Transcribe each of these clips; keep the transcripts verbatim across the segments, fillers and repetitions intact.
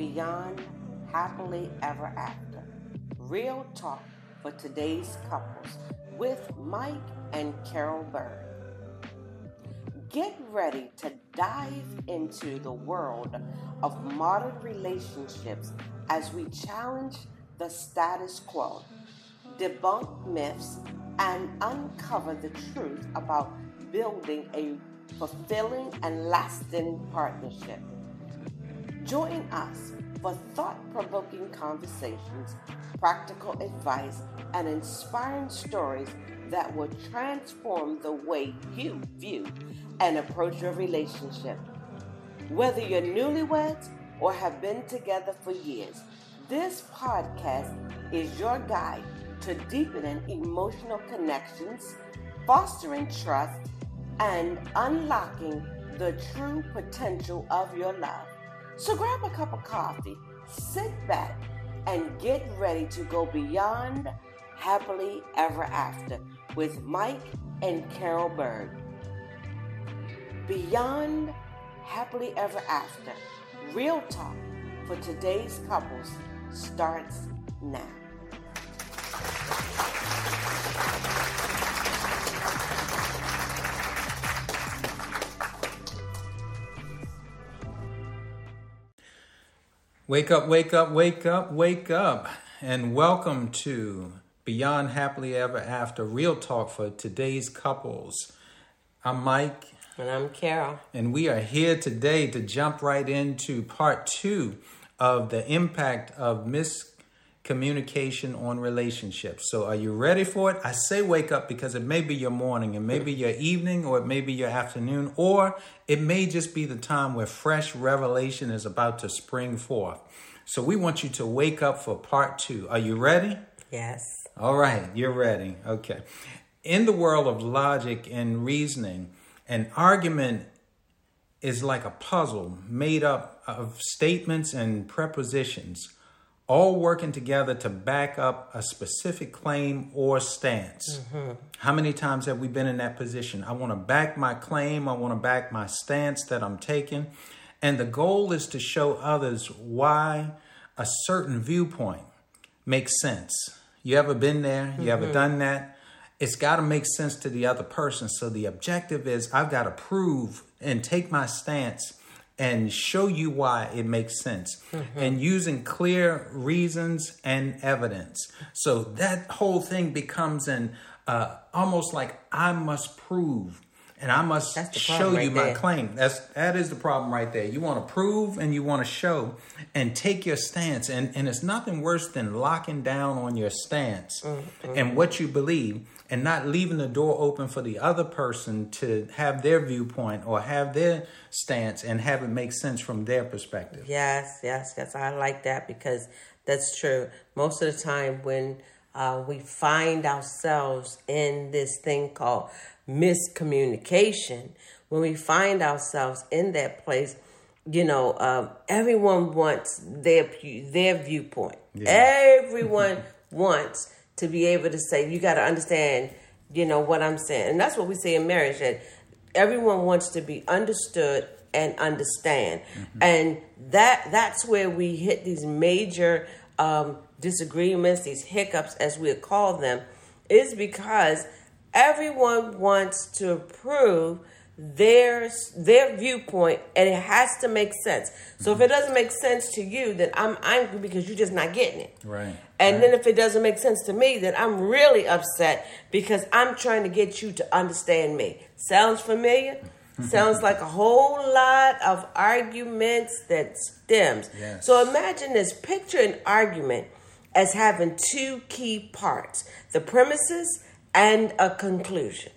Beyond Happily Ever After. Real talk for today's couples with Mike and Carol Byrd. Get ready to dive into the world of modern relationships as we challenge the status quo, debunk myths, and uncover the truth about building a fulfilling and lasting partnership. Join us for thought-provoking conversations, practical advice, and inspiring stories that will transform the way you view and approach your relationship. Whether you're newlyweds or have been together for years, this podcast is your guide to deepening emotional connections, fostering trust, and unlocking the true potential of your love. So grab a cup of coffee, sit back, and get ready to go beyond happily ever after with Mike and Carol Byrd. Beyond Happily Ever After, real talk for today's couples starts now. Wake up, wake up, wake up, wake up, and welcome to Beyond Happily Ever After, real talk for today's couples. I'm Mike. And I'm Carol. And we are here today to jump right into part two of the impact of miscommunication on relationships. So are you ready for it? I say wake up because it may be your morning, it may be your evening, or it may be your afternoon, or it may just be the time where fresh revelation is about to spring forth. So we want you to wake up for part two. Are you ready? Yes. All right. You're ready. Okay. In the world of logic and reasoning, an argument is like a puzzle made up of statements and prepositions, all working together to back up a specific claim or stance. Mm-hmm. How many times have we been in that position? I want to back my claim. I want to back my stance that I'm taking. And the goal is to show others why a certain viewpoint makes sense. You ever been there? Mm-hmm. You ever done that? It's got to make sense to the other person. So the objective is I've got to prove and take my stance and show you why it makes sense, mm-hmm. and using clear reasons and evidence. So that whole thing becomes an uh, almost like I must prove and I must show you my claim. That's, that is the problem right there. You want to prove and you want to show and take your stance. And, and it's nothing worse than locking down on your stance, mm-hmm. and what you believe, and not leaving the door open for the other person to have their viewpoint or have their stance and have it make sense from their perspective. Yes, yes, yes. I like that because that's true. Most of the time when uh, we find ourselves in this thing called miscommunication, when we find ourselves in that place, you know, um, everyone wants their their viewpoint. Yeah. Everyone wants to be able to say, you got to understand, you know, what I'm saying. And that's what we say in marriage, that everyone wants to be understood and understand. Mm-hmm. And that that's where we hit these major um, disagreements, these hiccups, as we'll call them, is because everyone wants to prove their their viewpoint, and it has to make sense. So mm-hmm. if it doesn't make sense to you, then I'm angry because you're just not getting it. Right. And right. then if it doesn't make sense to me, then I'm really upset because I'm trying to get you to understand me. Sounds familiar? Sounds like a whole lot of arguments that stems. Yes. So imagine this. Picture an argument as having two key parts: the premises and a conclusion.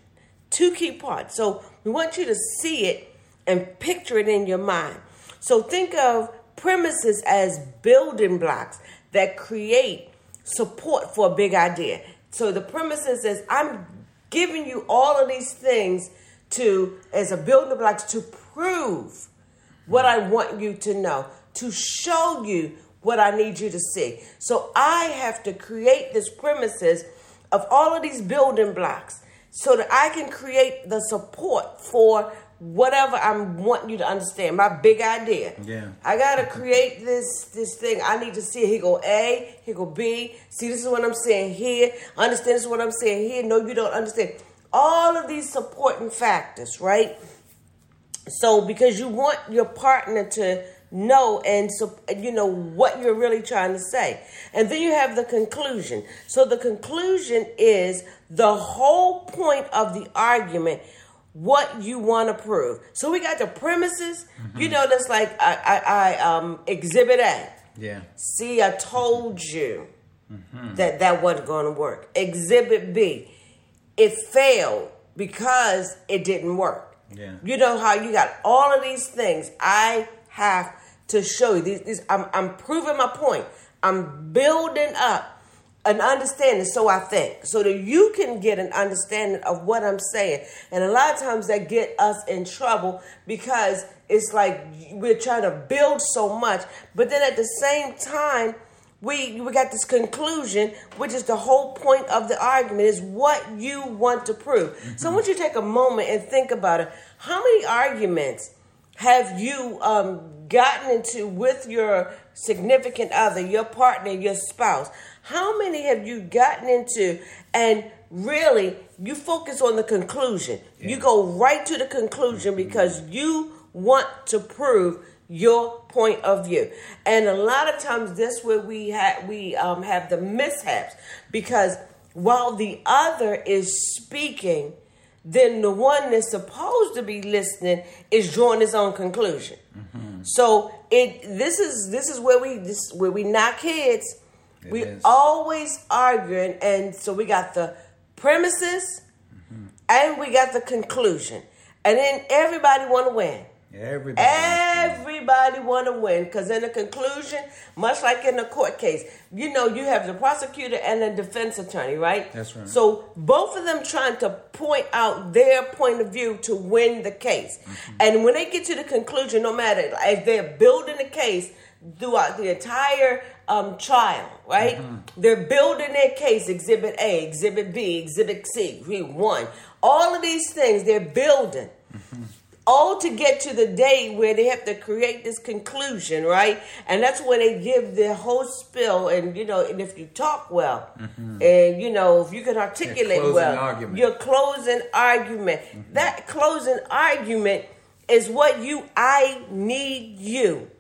Two key parts. So we want you to see it and picture it in your mind. So think of premises as building blocks that create support for a big idea. So the premises is I'm giving you all of these things to, as a building blocks, to prove what I want you to know, to show you what I need you to see. So I have to create this premises of all of these building blocks so that I can create the support for whatever I want you to understand, my big idea. Yeah. I got to create this this thing. I need to see it. Here go A, here go B. See, this is what I'm saying here. Understand, this is what I'm saying here. No, you don't understand. All of these supporting factors, right? So because you want your partner to know and, you know, what you're really trying to say. And then you have the conclusion. So the conclusion is the whole point of the argument, what you want to prove. So we got the premises, mm-hmm. you know, that's like I, I, I um, exhibit A. Yeah. See, I told you mm-hmm. that that wasn't going to work. Exhibit B, it failed because it didn't work. Yeah. You know how you got all of these things. I have to show you these. these I'm, I'm proving my point. I'm building up an understanding, so I think, so that you can get an understanding of what I'm saying. And a lot of times that get us in trouble because it's like we're trying to build so much. But then at the same time, we we got this conclusion, which is the whole point of the argument, is what you want to prove. Mm-hmm. So I want you to take a moment and think about it. How many arguments have you um, gotten into with your significant other, your partner, your spouse? How many have you gotten into and really you focus on the conclusion? Yeah. You go right to the conclusion because you want to prove your point of view. And a lot of times that's where we, ha- we um, have the mishaps, because while the other is speaking, then the one that's supposed to be listening is drawing his own conclusion. Mm-hmm. So it this is this is where we this where we knock heads. It we is. Always arguing, and so we got the premises, mm-hmm. and we got the conclusion, and then everybody want to win. Everybody, everybody want to win, because in the conclusion, much like in a court case, you know, you have the prosecutor and the defense attorney, right? That's right. So both of them trying to point out their point of view to win the case. Mm-hmm. And when they get to the conclusion, no matter if they're building a case throughout the entire um, trial, right? Mm-hmm. They're building their case, exhibit A, exhibit B, exhibit C, exhibit one. All of these things they're building. Mm-hmm. All to get to the day where they have to create this conclusion, right? And that's when they give the whole spill. And, you know, and if you talk well, mm-hmm. and, you know, if you can articulate closing well, argument. Your closing argument. Mm-hmm. That closing argument is what you, I need you.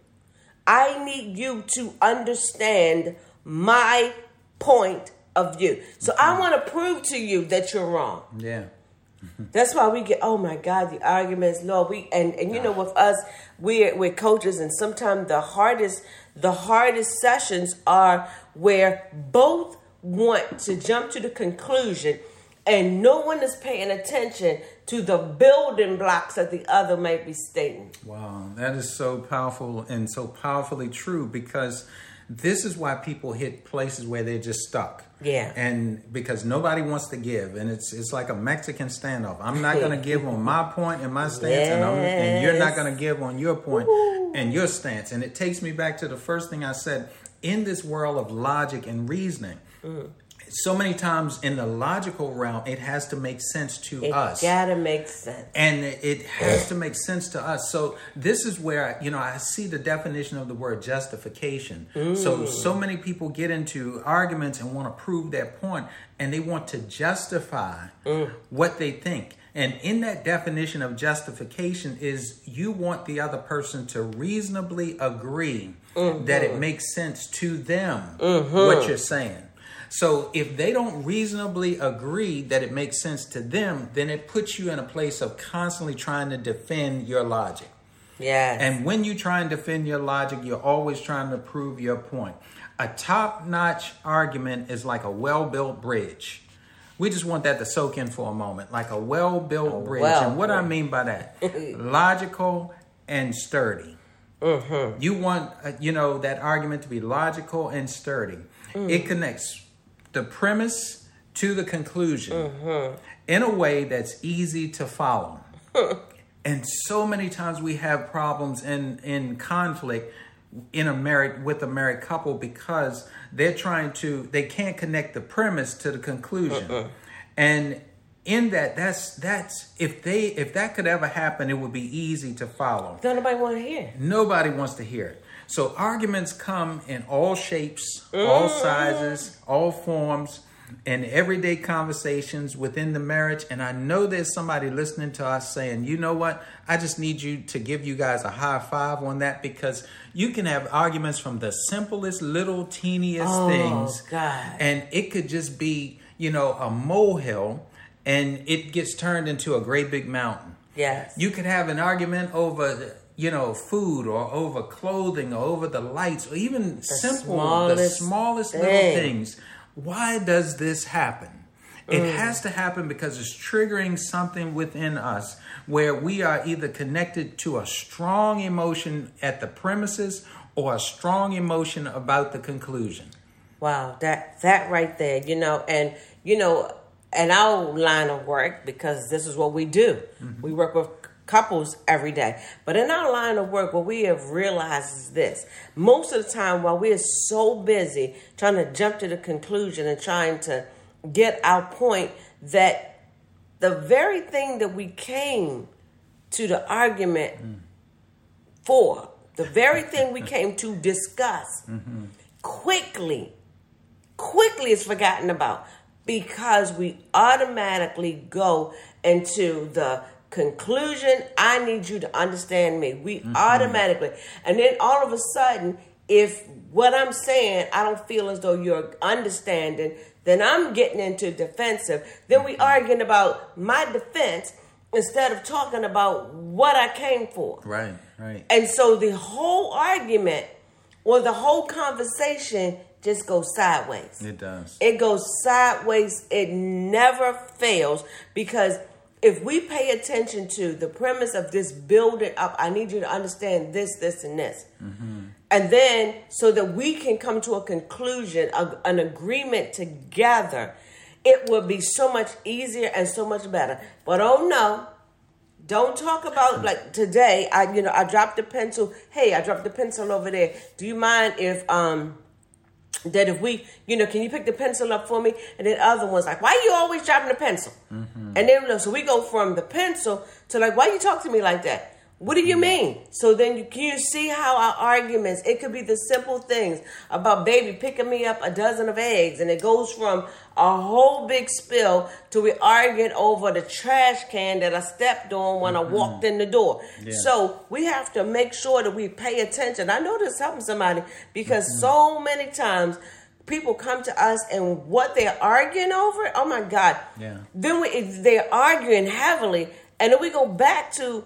I need you to understand my point of view. So mm-hmm. I want to prove to you that you're wrong. Yeah. That's why we get, oh my God, the arguments, Lord. We and, and you know, with us, we're we're coaches, and sometimes the hardest the hardest sessions are where both want to jump to the conclusion, and no one is paying attention to the building blocks that the other might be stating. Wow, that is so powerful and so powerfully true, because this is why people hit places where they're just stuck. Yeah. And because nobody wants to give. And it's it's like a Mexican standoff. I'm not going to give on my point and my stance. Yes. And, I'm, and you're not going to give on your point and your stance. And it takes me back to the first thing I said. In this world of logic and reasoning, mm. so many times in the logical realm, it has to make sense to it us. It's got to make sense. And it has to make sense to us. So this is where, you know, I see the definition of the word justification. Mm. So, so many people get into arguments and want to prove their point, and they want to justify mm. what they think. And in that definition of justification is you want the other person to reasonably agree mm-hmm. that it makes sense to them mm-hmm. what you're saying. So if they don't reasonably agree that it makes sense to them, then it puts you in a place of constantly trying to defend your logic. Yes. And when you try and defend your logic, you're always trying to prove your point. A top-notch argument is like a well-built bridge. We just want that to soak in for a moment, like a well-built a bridge. Well-built. And what I mean by that, logical and sturdy. Uh-huh. You want, uh, you know, that argument to be logical and sturdy. Mm. It connects the premise to the conclusion mm-hmm. in a way that's easy to follow. And so many times we have problems in, in conflict in a married with a married couple because they're trying to, they can't connect the premise to the conclusion. Mm-hmm. And in that, that's that's if they if that could ever happen, it would be easy to follow. Nobody wants to hear. Nobody wants to hear it. So arguments come in all shapes, mm. all sizes, all forms, and everyday conversations within the marriage. And I know there's somebody listening to us saying, you know what? I just need you to give you guys a high five on that, because you can have arguments from the simplest, little, teeniest oh, things. God. And it could just be, you know, a molehill. And it gets turned into a great big mountain. Yes. You could have an argument over, you know, food or over clothing or over the lights or even the simple, smallest the smallest thing. little things. Why does this happen? Mm. It has to happen because it's triggering something within us where we are either connected to a strong emotion at the premises or a strong emotion about the conclusion. Wow, that that right there, you know, and, you know, in our line of work, because this is what we do. Mm-hmm. We work with couples every day. But in our line of work, what we have realized is this. Most of the time, while we are so busy trying to jump to the conclusion and trying to get our point, that the very thing that we came to the argument mm. for, the very thing we came to discuss, mm-hmm. quickly, quickly is forgotten about. Because we automatically go into the conclusion, I need you to understand me. We mm-hmm. automatically. And then all of a sudden, if what I'm saying, I don't feel as though you're understanding, then I'm getting into defensive. Then we arguing about my defense instead of talking about what I came for. Right, right. And so the whole argument or the whole conversation just goes sideways. It does. It goes sideways. It never fails, because if we pay attention to the premise of this building up, I need you to understand this, this, and this. Mm-hmm. And then so that we can come to a conclusion, a, an agreement together, it would be so much easier and so much better. But oh no, don't talk about like today, I, you know, I dropped the pencil. Hey, I dropped the pencil over there. Do you mind if, um, that if we, you know, can you pick the pencil up for me? And then other ones like, why are you always dropping the pencil? Mm-hmm. And then so we go from the pencil to like, why you talk to me like that? What do you mean? So then you, can you see how our arguments, it could be the simple things about baby picking me up a dozen of eggs. And it goes from a whole big spill to we arguing over the trash can that I stepped on when mm-hmm. I walked in the door. Yeah. So we have to make sure that we pay attention. I know this is helping somebody, because mm-hmm. so many times people come to us and what they're arguing over, oh my God. Yeah. Then we, they're arguing heavily, and then we go back to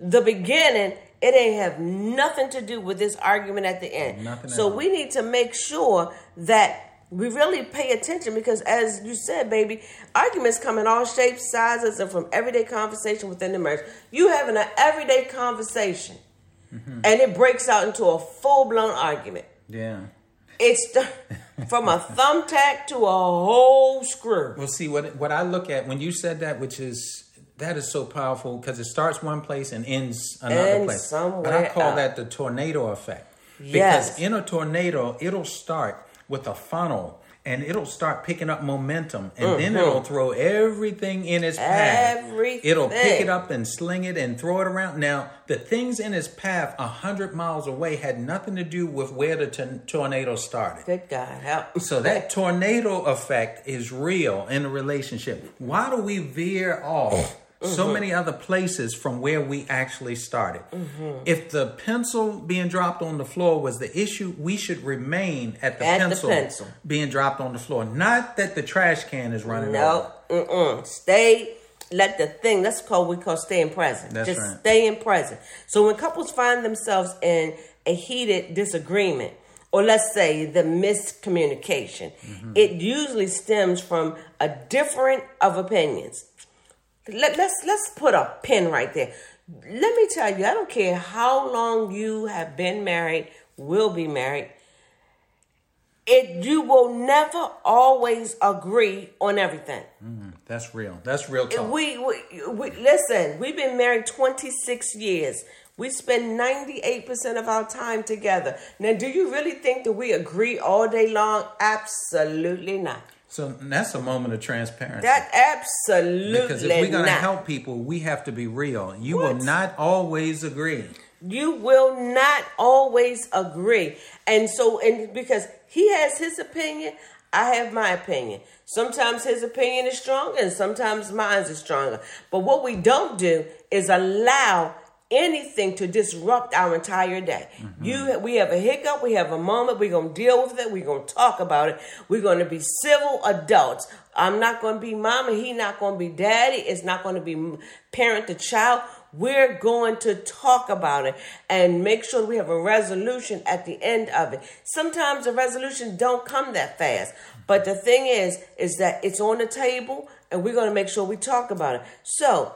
the beginning. It ain't have nothing to do with this argument at the end. Nothing so we need to make sure that we really pay attention, because as you said, baby, arguments come in all shapes, sizes, and from everyday conversation within the marriage. You having an everyday conversation, mm-hmm. and it breaks out into a full-blown argument. Yeah. It's th- from a thumbtack to a whole screw. Well, see, what what I look at when you said that, which is... that is so powerful, because it starts one place and ends another and place. But I call out. that the tornado effect. Yes. Because in a tornado, it'll start with a funnel, and it'll start picking up momentum, and mm-hmm. then it'll throw everything in its path. Everything. It'll pick it up and sling it and throw it around. Now, the things in its path a hundred miles away had nothing to do with where the t- tornado started. Good God, help. So that tornado effect is real in a relationship. Why do we veer off Mm-hmm. so many other places from where we actually started? Mm-hmm. If the pencil being dropped on the floor was the issue, we should remain at the, at pencil, the pencil being dropped on the floor. Not that the trash can is running no. over. Mm-mm. Stay, let the thing, that's called, we call staying present. That's Just right. staying present. So when couples find themselves in a heated disagreement, or let's say the miscommunication, mm-hmm. it usually stems from a difference of opinions. Let, let's let's put a pin right there. Let me tell you, I don't care how long you have been married, will be married. It you will never always agree on everything. Mm, that's real. That's real talk. We, we, we listen. We've been married twenty-six years. We spend ninety-eight percent of our time together. Now, do you really think that we agree all day long? Absolutely not. So that's a moment of transparency. That absolutely. Because if we're going to help people, we have to be real. You what? will not always agree. You will not always agree. And so, and because he has his opinion, I have my opinion. Sometimes his opinion is strong and sometimes mine is stronger. But what we don't do is allow anything to disrupt our entire day. Mm-hmm. You, we have a hiccup. We have a moment. We're going to deal with it. We're going to talk about it. We're going to be civil adults. I'm not going to be mama. He not going to be daddy. It's not going to be parent to child. We're going to talk about it and make sure we have a resolution at the end of it. Sometimes the resolution don't come that fast. But the thing is, is that it's on the table and we're going to make sure we talk about it. So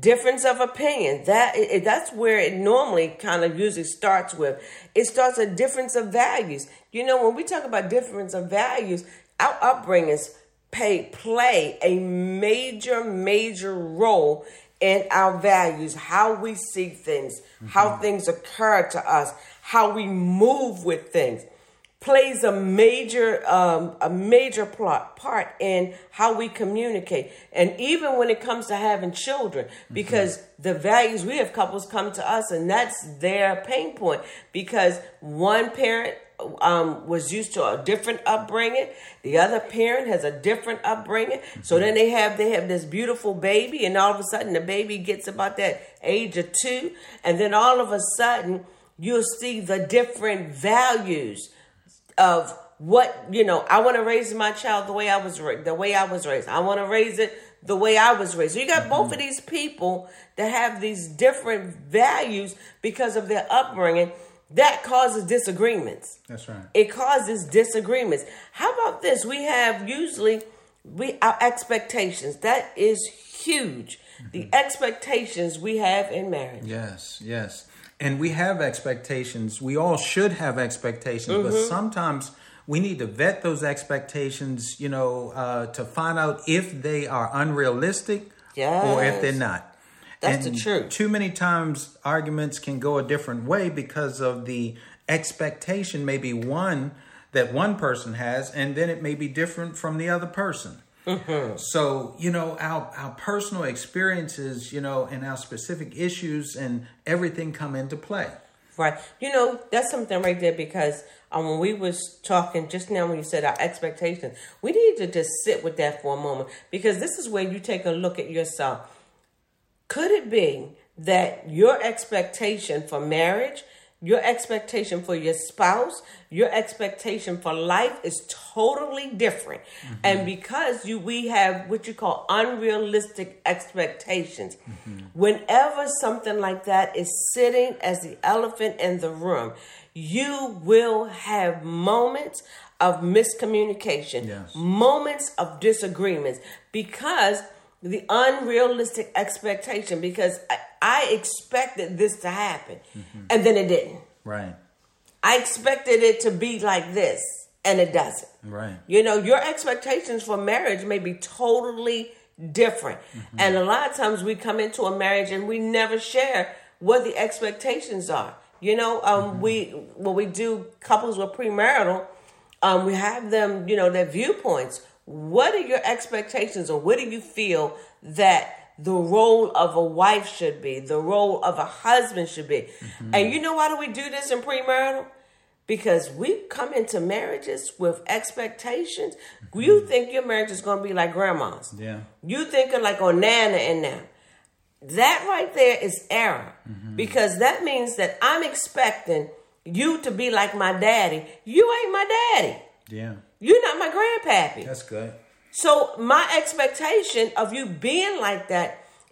difference of opinion, that that's where it normally kind of usually starts with. It starts a difference of values. You know, when we talk about difference of values, our upbringings pay, play a major, major role in our values, how we see things, mm-hmm. how things occur to us, how we move with things, plays a major um, a major plot, part in how we communicate. And even when it comes to having children, because mm-hmm. the values, we have couples come to us and that's their pain point because one parent Um, was used to a different upbringing. The other parent has a different upbringing. So then they have they have this beautiful baby, and all of a sudden the baby gets about that age of two, and then all of a sudden you'll see the different values of what you know. I want to raise my child the way I was ra- the way I was raised. I want to raise it the way I was raised. So you got both of these people that have these different values because of their upbringing. That causes disagreements. That's right. It causes disagreements. How about this? We have usually we our expectations. That is huge. Mm-hmm. The expectations we have in marriage. Yes, yes. And we have expectations. We all should have expectations, mm-hmm. but sometimes we need to vet those expectations, you know, uh, to find out if they are unrealistic yes. or if they're not. That's and the truth. Too many times arguments can go a different way because of the expectation, maybe one that one person has, and then it may be different from the other person. Mm-hmm. So, you know, our, our personal experiences, you know, and our specific issues and everything come into play. Right. You know, that's something right there because um, when we was talking just now when you said our expectations, we need to just sit with that for a moment because this is where you take a look at yourself. Could it be that your expectation for marriage, your expectation for your spouse, your expectation for life is totally different? Mm-hmm. And because you, we have what you call unrealistic expectations, mm-hmm. whenever something like that is sitting as the elephant in the room, you will have moments of miscommunication, yes. moments of disagreements, because the unrealistic expectation, because I, I expected this to happen mm-hmm. and then it didn't. Right. I expected it to be like this and it doesn't. Right. You know, your expectations for marriage may be totally different. Mm-hmm. And a lot of times we come into a marriage and we never share what the expectations are. You know, um, mm-hmm. we when we do couples with premarital, um, we have them, you know, their viewpoints. What are your expectations or what do you feel that the role of a wife should be, the role of a husband should be? Mm-hmm. And you know why do we do this in premarital? Because we come into marriages with expectations. Mm-hmm. You think your marriage is going to be like grandma's. Yeah. You thinking like on Nana and them. That right there is error mm-hmm. because that means that I'm expecting you to be like my daddy. You ain't my daddy. Yeah. You're not my grandpappy. That's good. So my expectation of you being like that,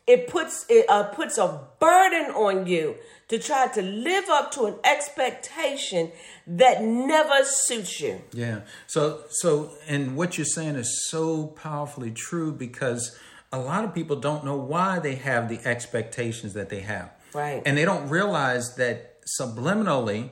it puts it uh, puts a burden on you to try to live up to an expectation that never suits you. Yeah. So so and what you're saying is so powerfully true because a lot of people don't know why they have the expectations that they have. Right. And they don't realize that subliminally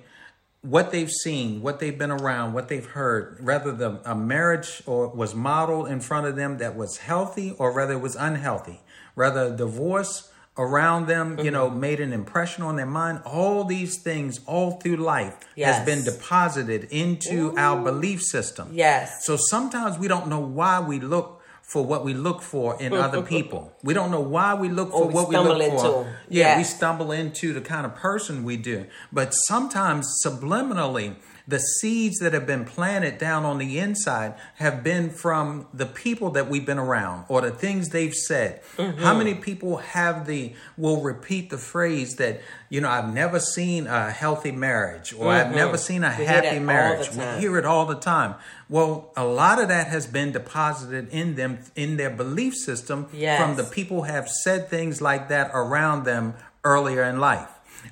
what they've seen, what they've been around, what they've heard, whether the a marriage or was modeled in front of them that was healthy or whether it was unhealthy, whether divorce around them, mm-hmm. you know, made an impression on their mind. All these things all through life yes. has been deposited into Ooh. Our belief system. Yes. So sometimes we don't know why we look for what we look for in other people. We don't know why we look for we what we look into. For. Yeah, yes. we stumble into the kind of person we do. But sometimes subliminally, the seeds that have been planted down on the inside have been from the people that we've been around or the things they've said. Mm-hmm. How many people have the, will repeat the phrase that, you know, I've never seen a healthy marriage or mm-hmm. I've never seen a we happy marriage. We hear it all the time. Well, a lot of that has been deposited in them, in their belief system yes. from the people who have said things like that around them earlier in life.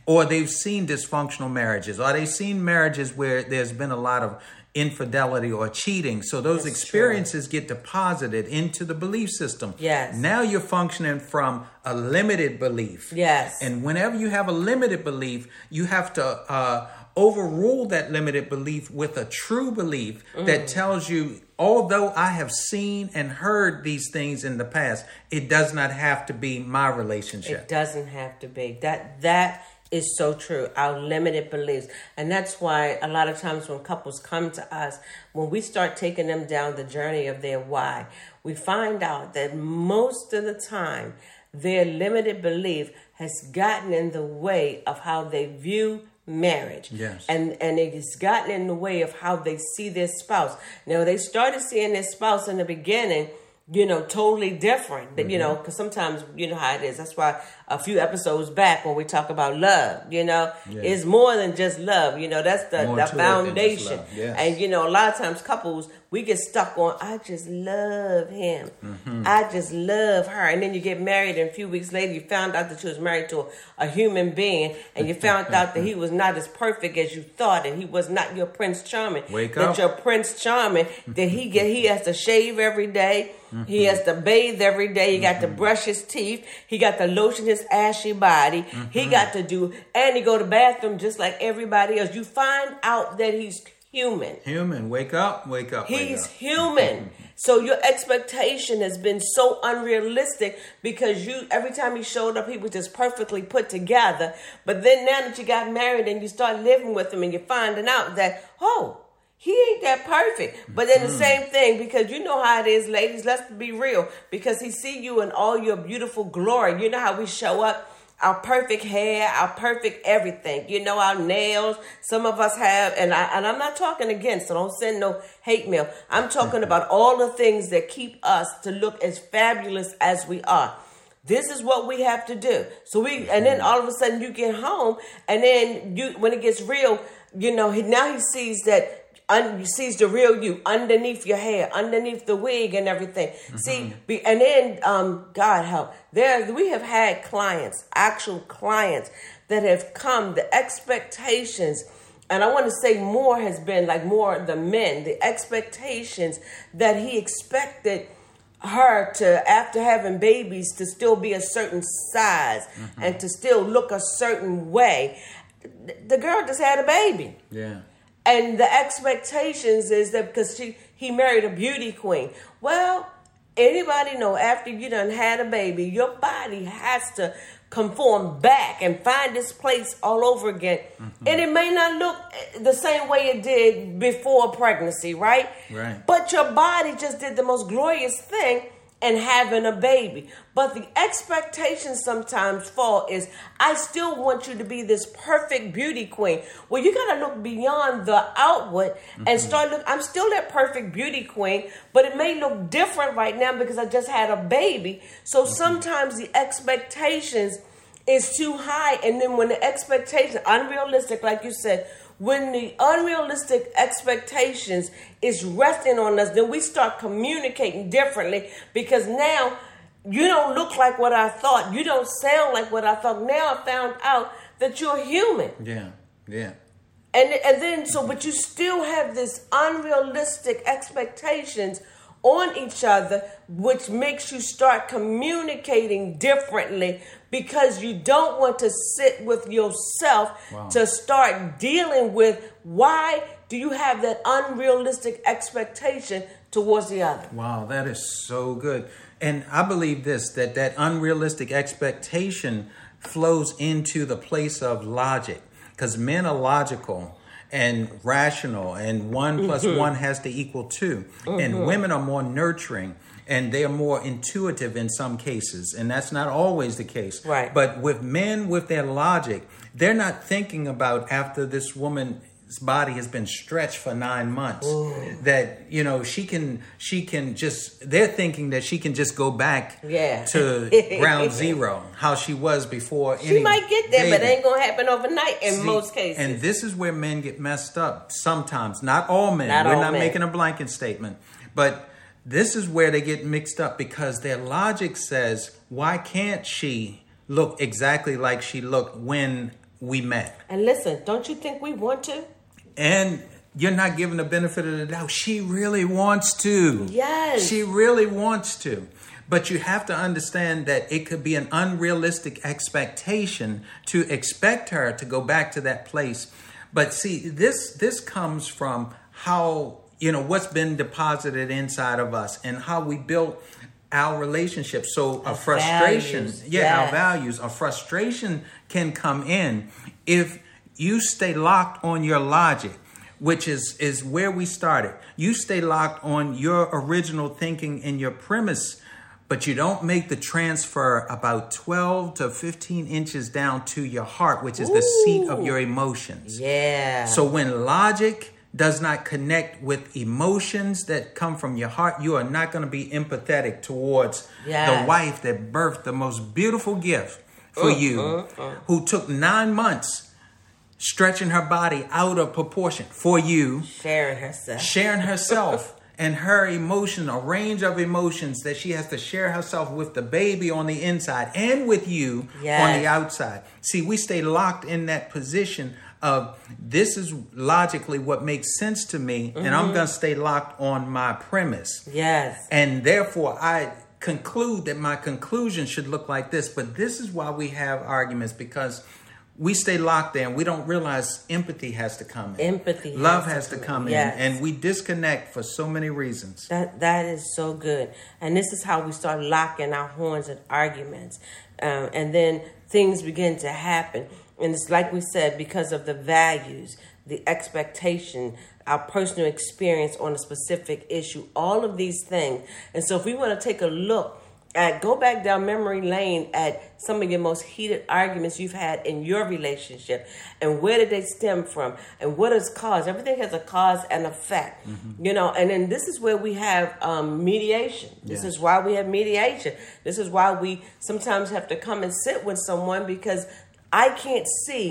Or they've seen dysfunctional marriages, or they've seen marriages where there's been a lot of infidelity or cheating. So those That's experiences true. Get deposited into the belief system. Yes. Now you're functioning from a limited belief. Yes. And whenever you have a limited belief, you have to uh, overrule that limited belief with a true belief mm. that tells you, although I have seen and heard these things in the past, it does not have to be my relationship. It doesn't have to be. That that. Is so true, our limited beliefs. And that's why a lot of times when couples come to us, when we start taking them down the journey of their why, we find out that most of the time, their limited belief has gotten in the way of how they view marriage. Yes. And, and it has gotten in the way of how they see their spouse. Now, they started seeing their spouse in the beginning, you know, totally different, but, mm-hmm. you know, because sometimes, you know how it is. That's why a few episodes back when we talk about love, you know, yes. it's more than just love. You know, that's the, the foundation. Yes. And, you know, a lot of times couples, we get stuck on, I just love him. Mm-hmm. I just love her. And then you get married and a few weeks later, you found out that you was married to a, a human being and you found out that he was not as perfect as you thought and he was not your Prince Charming. Wake that up. Your Prince Charming, that he get, he has to shave every day. Mm-hmm. He has to bathe every day. He mm-hmm. got to brush his teeth. He got to lotion his ashy body. Mm-hmm. He got to do, and he go to the bathroom just like everybody else. You find out that he's human. Human. Wake up, wake up, wake he's up. Human. Mm-hmm. So your expectation has been so unrealistic because you every time he showed up, he was just perfectly put together. But then now that you got married and you start living with him and you're finding out that, oh, he ain't that perfect. But then the same thing, because you know how it is, ladies, let's be real, because he see you in all your beautiful glory. You know how we show up, our perfect hair, our perfect everything. You know, our nails, some of us have, and, I, and I'm not talking again, so don't send no hate mail. I'm talking about all the things that keep us to look as fabulous as we are. This is what we have to do. So we, and then all of a sudden you get home, and then you, when it gets real, you know, he, now he sees that, Un, sees the real you underneath your hair, underneath the wig and everything. Mm-hmm. See, be, and then, um, God help, there we have had clients, actual clients that have come, the expectations, and I want to say more has been like more the men, the expectations that he expected her to, after having babies, to still be a certain size mm-hmm. and to still look a certain way. The girl just had a baby. Yeah. And the expectations is that because she he married a beauty queen. Well, anybody know after you done had a baby, your body has to conform back and find its place all over again. Mm-hmm. And it may not look the same way it did before pregnancy, right? Right. But your body just did the most glorious thing in having a baby. But the expectations sometimes fall is, I still want you to be this perfect beauty queen. Well, you got to look beyond the outward and mm-hmm. start look. I'm still that perfect beauty queen, but it may look different right now because I just had a baby. So mm-hmm. sometimes the expectations is too high. And then when the expectation, unrealistic, like you said, when the unrealistic expectations is resting on us, then we start communicating differently because now you don't look like what I thought. You don't sound like what I thought. Now I found out that you're human. Yeah, yeah. And and then, so, but you still have this unrealistic expectations on each other, which makes you start communicating differently because you don't want to sit with yourself wow. to start dealing with why do you have that unrealistic expectation towards the other? Wow, that is so good. And I believe this, that that unrealistic expectation flows into the place of logic, because men are logical and rational, and one mm-hmm. plus one has to equal two. Mm-hmm. And women are more nurturing, and they are more intuitive in some cases, and that's not always the case. Right. But with men, with their logic, they're not thinking about after this woman... body has been stretched for nine months. Ooh. That, you know, she can she can just, they're thinking that she can just go back yeah. to ground zero, how she was before. She any might get there, baby. But it ain't gonna happen overnight in See, most cases. And this is where men get messed up sometimes. Not all men. Not We're all not men. Making a blanket statement. But this is where they get mixed up, because their logic says, why can't she look exactly like she looked when we met? And listen, don't you think we want to? And you're not given the benefit of the doubt. She really wants to. Yes. She really wants to. But you have to understand that it could be an unrealistic expectation to expect her to go back to that place. But see, this this comes from how, you know, what's been deposited inside of us and how we built our relationship. So our a frustration, values. yeah, yes. our values, a frustration can come in if you stay locked on your logic, which is, is where we started. You stay locked on your original thinking and your premise, but you don't make the transfer about twelve to fifteen inches down to your heart, which is Ooh. The seat of your emotions. Yeah. So when logic does not connect with emotions that come from your heart, you are not going to be empathetic towards yes. the wife that birthed the most beautiful gift for uh, you, uh, uh. who took nine months stretching her body out of proportion for you. Sharing herself. Sharing herself and her emotion, a range of emotions that she has to share herself with the baby on the inside and with you yes. on the outside. See, we stay locked in that position of this is logically what makes sense to me, mm-hmm. and I'm going to stay locked on my premise. Yes. And therefore, I conclude that my conclusion should look like this. But this is why we have arguments, because we stay locked there and we don't realize empathy has to come in. Empathy. Love has, has to come in. Yes. And we disconnect for so many reasons. That That is so good. And this is how we start locking our horns in arguments. Um, and then things begin to happen. And it's like we said, because of the values, the expectation, our personal experience on a specific issue, all of these things. And so if we want to take a look, and go back down memory lane at some of your most heated arguments you've had in your relationship, and where did they stem from, and what is cause? Everything has a cause and effect, mm-hmm. you know. And then this is where we have um, mediation. This yes. is why we have mediation. This is why we sometimes have to come and sit with someone, because I can't see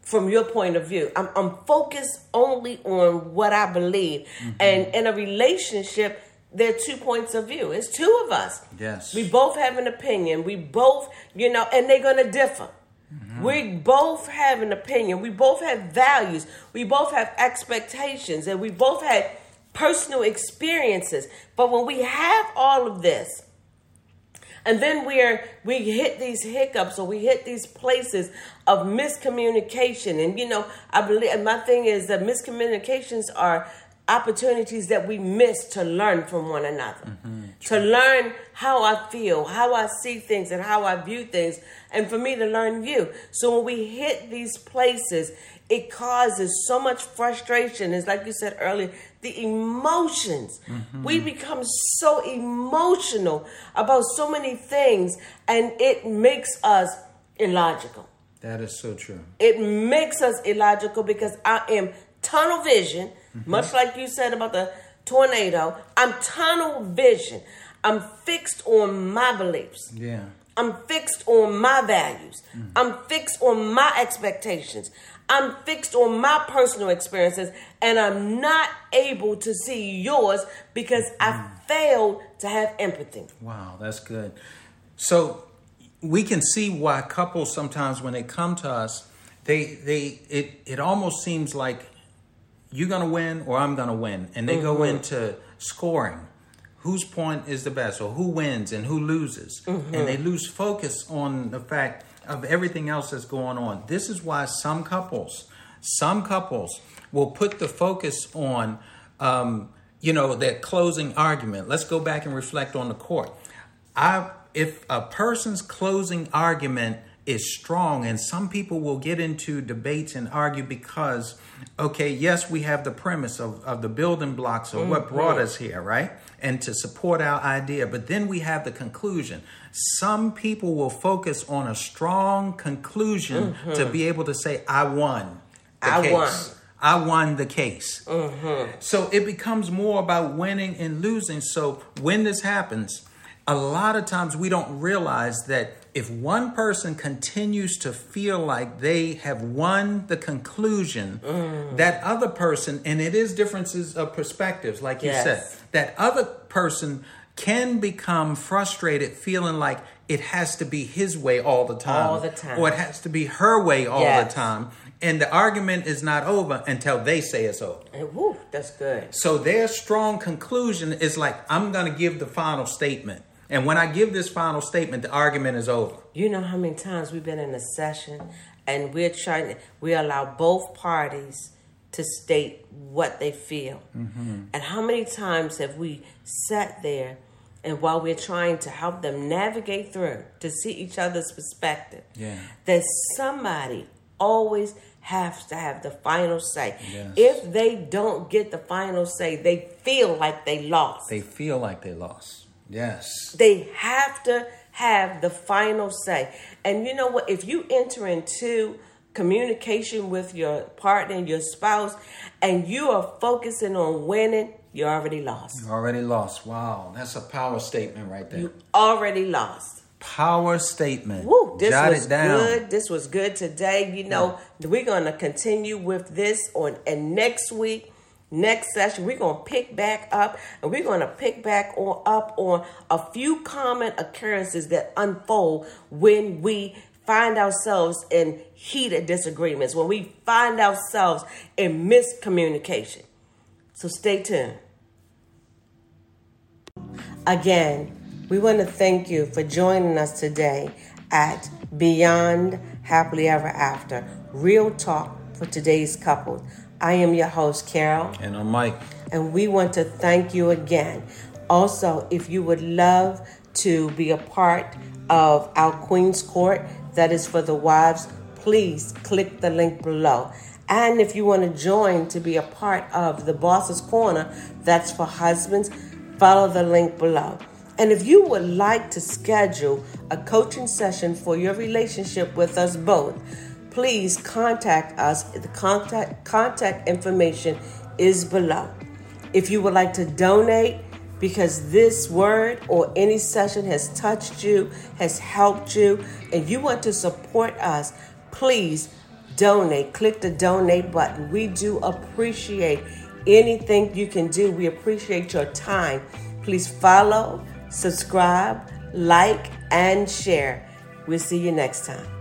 from your point of view. I'm, I'm focused only on what I believe, mm-hmm. and in a relationship, there are two points of view. It's two of us. Yes. We both have an opinion. We both, you know, and they're going to differ. Mm-hmm. We both have an opinion. We both have values. We both have expectations. And we both have personal experiences. But when we have all of this, and then we're we hit these hiccups, or we hit these places of miscommunication. And, you know, I believe my thing is that miscommunications are opportunities that we miss to learn from one another, mm-hmm. to learn how I feel, how I see things, and how I view things, and for me to learn you. So when we hit these places, it causes so much frustration. It's like you said earlier, the emotions. Mm-hmm. We become so emotional about so many things, and it makes us illogical. That is so true. It makes us illogical because I am tunnel vision. Mm-hmm. Much like you said about the tornado, I'm tunnel vision. I'm fixed on my beliefs. Yeah. I'm fixed on my values. Mm. I'm fixed on my expectations. I'm fixed on my personal experiences. And I'm not able to see yours because mm. I failed to have empathy. Wow, that's good. So we can see why couples sometimes, when they come to us, they they it, it almost seems like you're going to win or I'm going to win. And they mm-hmm. go into scoring. Whose point is the best, or who wins and who loses. Mm-hmm. And they lose focus on the fact of everything else that's going on. This is why some couples Some couples will put the focus on, um, you know, that closing argument. Let's go back and reflect on the court. I, if a person's closing argument is strong, and some people will get into debates and argue because, okay, yes, we have the premise of, of the building blocks of mm-hmm. what brought us here, right? And to support our idea. But then we have the conclusion. Some people will focus on a strong conclusion mm-hmm. to be able to say, I won the I case. Won. I won the case. Mm-hmm. So it becomes more about winning and losing. So when this happens, a lot of times we don't realize that if one person continues to feel like they have won the conclusion, mm. that other person, and it is differences of perspectives, like yes. you said, that other person can become frustrated feeling like it has to be his way all the time. All the time. Or it has to be her way all yes. the time. And the argument is not over until they say it's over. Hey, woo, that's good. So their strong conclusion is like, I'm going to give the final statement. And when I give this final statement, the argument is over. You know how many times we've been in a session and we're trying, we allow both parties to state what they feel. Mm-hmm. And how many times have we sat there and while we're trying to help them navigate through to see each other's perspective, yeah. that somebody always has to have the final say. Yes. If they don't get the final say, they feel like they lost. They feel like they lost. Yes. They have to have the final say. And you know what? If you enter into communication with your partner, your spouse, and you are focusing on winning, you already lost. You already lost. Wow. That's a power statement right there. You already lost. Power statement. Woo, this Jot was it down. Good. This was good today. You know, yeah. we're going to continue with this on, and next week, next session, we're going to pick back up and we're going to pick back on, up on a few common occurrences that unfold when we find ourselves in heated disagreements, when we find ourselves in miscommunication. So stay tuned. Again, we want to thank you for joining us today at Beyond Happily Ever After, Real Talk for Today's Couples. I am your host, Carol. And I'm Mike. And we want to thank you again. Also, if you would love to be a part of our Queen's Court, that is for the wives, please click the link below. And if you want to join to be a part of the Boss's Corner, that's for husbands, follow the link below. And if you would like to schedule a coaching session for your relationship with us both, please contact us. The contact contact information is below. If you would like to donate because this word or any session has touched you, has helped you, and you want to support us, please donate. Click the donate button. We do appreciate anything you can do. We appreciate your time. Please follow, subscribe, like, and share. We'll see you next time.